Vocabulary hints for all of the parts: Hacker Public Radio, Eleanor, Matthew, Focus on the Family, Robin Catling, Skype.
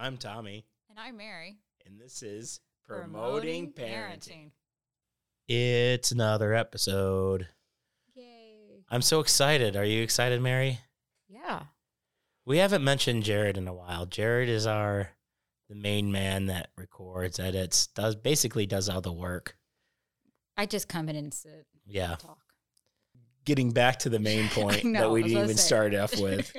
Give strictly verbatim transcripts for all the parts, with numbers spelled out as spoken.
I'm Tommy. And I'm Mary. And this is Promoting, Promoting Parenting. Parenting. It's another episode. Yay. I'm so excited. Are you excited, Mary? Yeah. We haven't mentioned Jared in a while. Jared is our the main man that records, edits, does basically does all the work. I just come in and sit yeah. and talk. Getting back to the main point know, that we didn't even start off with.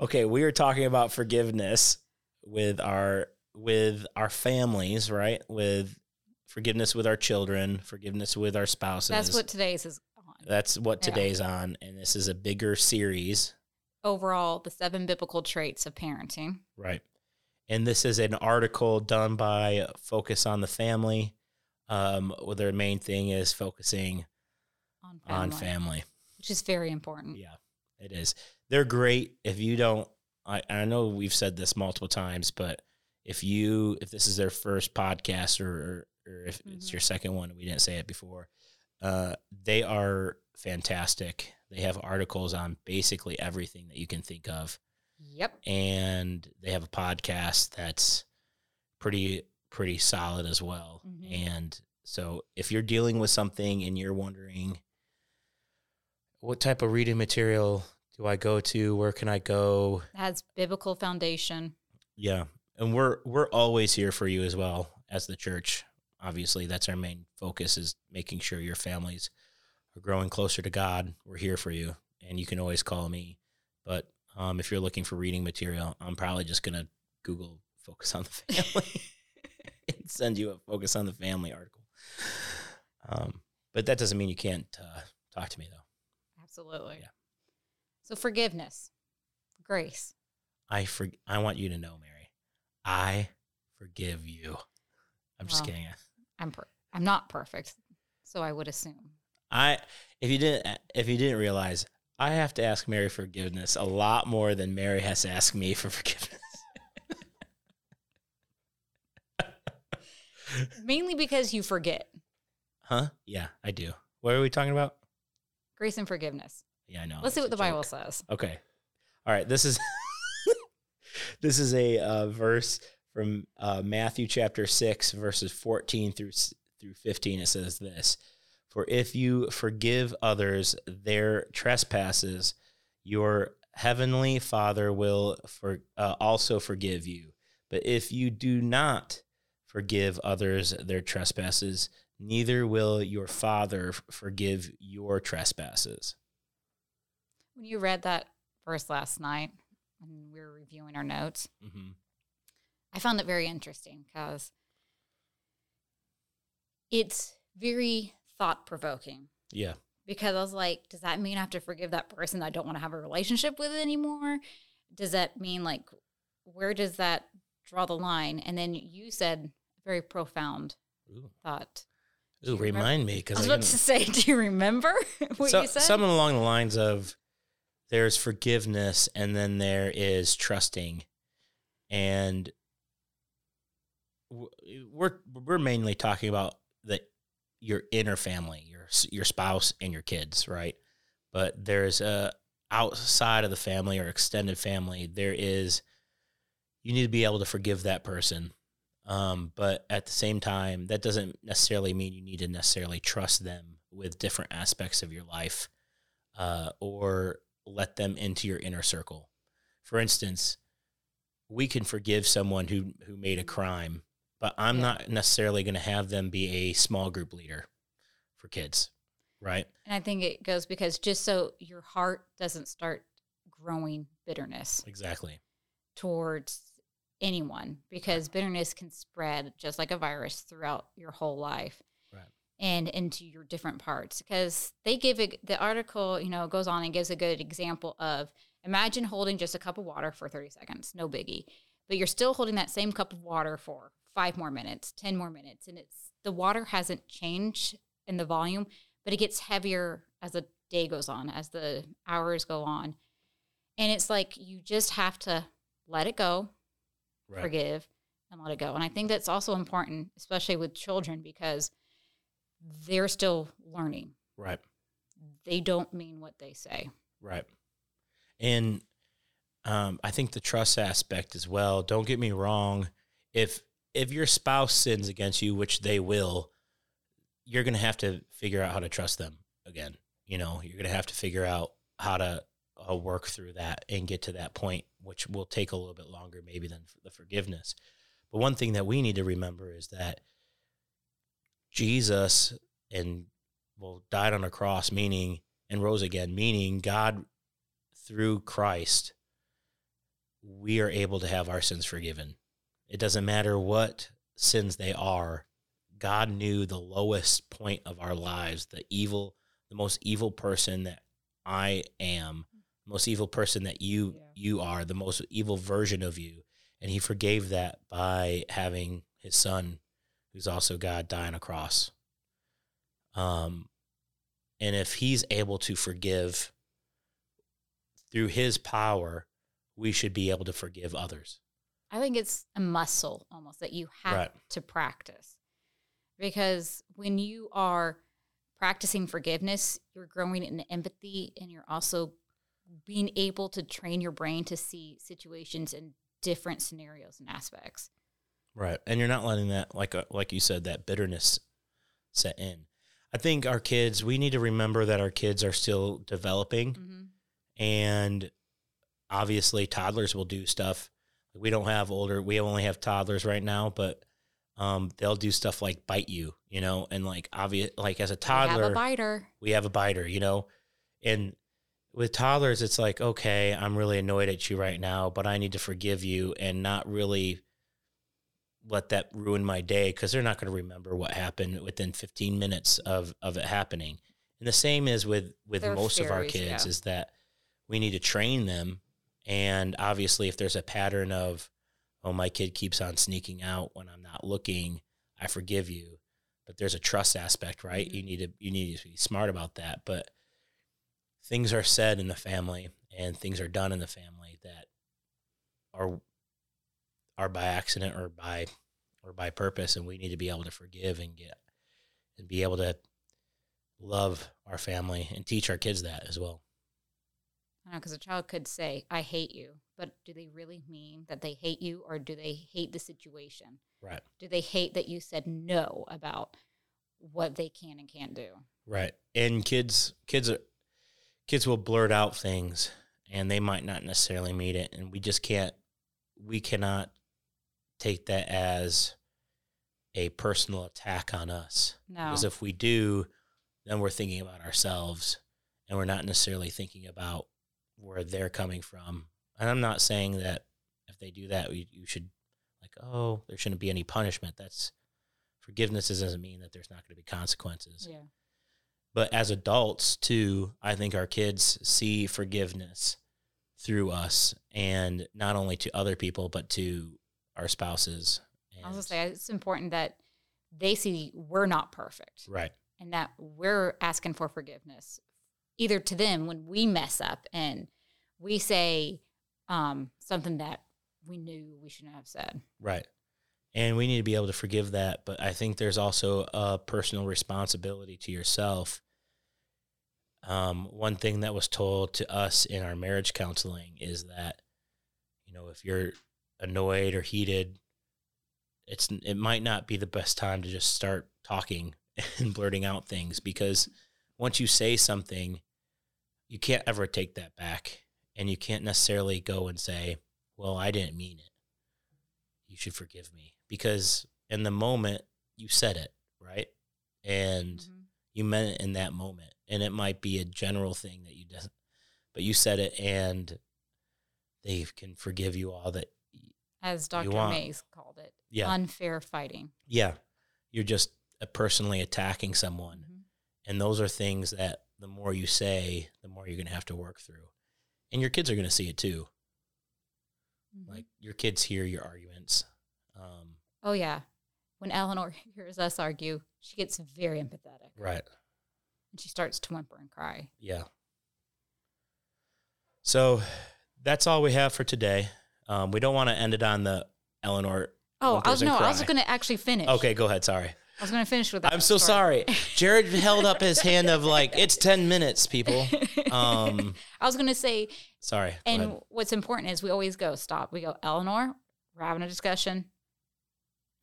Okay, we are talking about forgiveness with our with our families, right? With forgiveness with our children, forgiveness with our spouses. That's what today's is on. That's what today's yeah. on, and this is a bigger series. Overall, the seven biblical traits of parenting. Right. And this is an article done by Focus on the Family. Um, well, their main thing is focusing on family, on family. Which is very important. Yeah, it is. They're great. If you don't, I, I know we've said this multiple times, but if you, if this is their first podcast or, or if mm-hmm. it's your second one, we didn't say it before, uh, they are fantastic. They have articles on basically everything that you can think of. Yep. And they have a podcast that's pretty, pretty solid as well. Mm-hmm. And so if you're dealing with something and you're wondering what type of reading material do I go to? Where can I go? It has biblical foundation. Yeah. And we're we're always here for you as well as the church. Obviously, that's our main focus is making sure your families are growing closer to God. We're here for you. And you can always call me. But um, if you're looking for reading material, I'm probably just going to Google Focus on the Family and send you a Focus on the Family article. Um, but that doesn't mean you can't uh, talk to me, though. Absolutely. Yeah. So forgiveness, grace. I for, I want you to know, Mary, I forgive you. I'm just well, kidding. I'm per- I'm not perfect, so I would assume. I if you didn't if you didn't realize, I have to ask Mary for forgiveness a lot more than Mary has to ask me for forgiveness. Mainly because you forget. Huh? Yeah, I do. What are we talking about? Grace and forgiveness. Yeah, I know. Let's see what the joke. Bible says. Okay. All right. This is this is a uh, verse from uh, Matthew chapter six, verses fourteen through through fifteen. It says this, "For if you forgive others their trespasses, your heavenly Father will for, uh, also forgive you. But if you do not forgive others their trespasses, neither will your Father forgive your trespasses." When you read that verse last night, when we were reviewing our notes, mm-hmm. I found it very interesting because it's very thought-provoking. Yeah. Because I was like, does that mean I have to forgive that person I don't want to have a relationship with anymore? Does that mean, like, where does that draw the line? And then you said very profound Ooh. thought. Ooh, remind me. I was about I to say, do you remember what so, you said? Something along the lines of, there's forgiveness, and then there is trusting, and we're we're mainly talking about the your inner family, your your spouse and your kids, right? But there's a outside of the family or extended family. There is you need to be able to forgive that person, um, but at the same time, that doesn't necessarily mean you need to necessarily trust them with different aspects of your life, uh, or let them into your inner circle. For instance, we can forgive someone who, who made a crime, but I'm yeah. not necessarily going to have them be a small group leader for kids, right? And I think it goes because just so your heart doesn't start growing bitterness. Exactly. Towards anyone, because bitterness can spread just like a virus throughout your whole life. And into your different parts, because they give a, the article, you know, goes on and gives a good example of imagine holding just a cup of water for thirty seconds, no biggie, but you're still holding that same cup of water for five more minutes, ten more minutes. And it's the water hasn't changed in the volume, but it gets heavier as the day goes on, as the hours go on. And it's like, you just have to let it go, right. forgive and let it go. And I think that's also important, especially with children, because they're still learning. Right. They don't mean what they say. Right. And um, I think the trust aspect as well. Don't get me wrong. If if your spouse sins against you, which they will, you're going to have to figure out how to trust them again. You know, you're going to have to figure out how to uh, work through that and get to that point, which will take a little bit longer maybe than the forgiveness. But one thing that we need to remember is that Jesus and well died on a cross, meaning, and rose again, meaning God, through Christ, we are able to have our sins forgiven. It doesn't matter what sins they are. God knew the lowest point of our lives, the evil, the most evil person that I am, the most evil person that you yeah. you are, the most evil version of you. And he forgave that by having his son, who's also God, die on a cross. Um, and if he's able to forgive through his power, we should be able to forgive others. I think it's a muscle almost that you have right. to practice. Because when you are practicing forgiveness, you're growing in empathy, and you're also being able to train your brain to see situations in different scenarios and aspects. Right. And you're not letting that, like a, like you said, that bitterness set in. I think our kids, we need to remember that our kids are still developing. Mm-hmm. And obviously toddlers will do stuff. We don't have older, we only have toddlers right now, but Um, they'll do stuff like bite you, you know, and like obvious, like as a toddler, we have a biter, we have a biter, you know, and with toddlers, it's like, okay, I'm really annoyed at you right now, but I need to forgive you and not really let that ruin my day. Cause they're not going to remember what happened within fifteen minutes of, of it happening. And the same is with, with they're most fairies, of our kids yeah. is that we need to train them. And obviously if there's a pattern of, oh, my kid keeps on sneaking out when I'm not looking, I forgive you. But there's a trust aspect, right? Mm-hmm. You need to you need to be smart about that. But things are said in the family and things are done in the family that are are by accident or by or by purpose, and we need to be able to forgive and get and be able to love our family and teach our kids that as well. I know, because a child could say, I hate you. But do they really mean that they hate you, or do they hate the situation? Right. Do they hate that you said no about what they can and can't do? Right. And kids kids, are, kids will blurt out things, and they might not necessarily mean it. And we just can't, we cannot take that as a personal attack on us. No. Because if we do, then we're thinking about ourselves, and we're not necessarily thinking about where they're coming from. And I'm not saying that if they do that, you, you should, like, oh, there shouldn't be any punishment. That's forgiveness doesn't mean that there's not going to be consequences. Yeah. But as adults, too, I think our kids see forgiveness through us, and not only to other people, but to our spouses. And I was going to say, it's important that they see we're not perfect. Right. And that we're asking for forgiveness, either to them when we mess up and we say, Um, something that we knew we shouldn't have said. Right. And we need to be able to forgive that. But I think there's also a personal responsibility to yourself. Um, one thing that was told to us in our marriage counseling is that, you know, if you're annoyed or heated, it's it might not be the best time to just start talking and blurting out things, because once you say something, you can't ever take that back. And you can't necessarily go and say, well, I didn't mean it. You should forgive me. Because in the moment, you said it, right? And mm-hmm. you meant it in that moment. And it might be a general thing that you doesn't, but you said it, and they can forgive you all that you want. As Doctor Mays called it, yeah. unfair fighting. Yeah. You're just personally attacking someone. Mm-hmm. And those are things that the more you say, the more you're going to have to work through. And your kids are going to see it too. Mm-hmm. Like, your kids hear your arguments. Um, oh, yeah. When Eleanor hears us argue, she gets very empathetic. Right. And she starts to whimper and cry. Yeah. So that's all we have for today. Um, we don't want to end it on the Eleanor. Oh, I was, no, I was going to actually finish. Okay, go ahead. Sorry. I was going to finish with that. I'm so story. sorry. Jared held up his hand of like, it's ten minutes, people. Um, I was going to say. Sorry. And what's important is we always go stop. We go, Eleanor, we're having a discussion.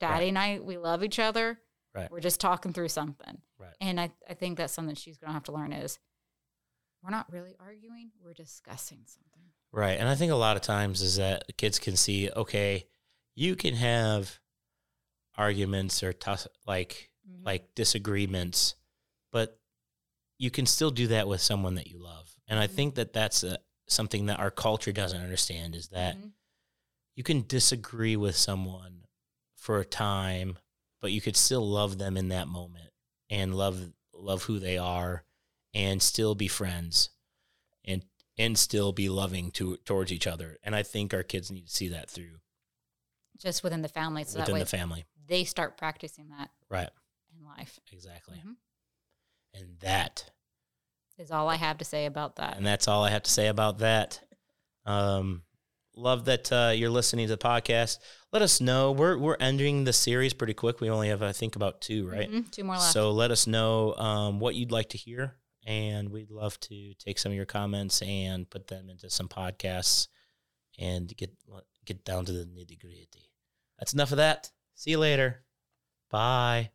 Daddy right. and I, we love each other. Right. We're just talking through something. Right. And I, I think that's something she's going to have to learn is we're not really arguing. We're discussing something. Right. And I think a lot of times is that kids can see, okay, you can have arguments or tuss- like mm-hmm. like disagreements, but you can still do that with someone that you love. And I mm-hmm. think that that's a, something that our culture doesn't understand is that mm-hmm. you can disagree with someone for a time, but you could still love them in that moment and love love who they are and still be friends and and still be loving to towards each other. And I think our kids need to see that through. Just within the family. So within that way the family. They start practicing that. Right. In life. Exactly. Mm-hmm. And that is all I have to say about that. And that's all I have to say about that. Um, love that uh, you're listening to the podcast. Let us know. We're we're ending the series pretty quick. We only have, I think, about two, right? Mm-hmm. Two more left. So let us know um, what you'd like to hear. And we'd love to take some of your comments and put them into some podcasts and get get down to the nitty-gritty. That's enough of that. See you later. Bye.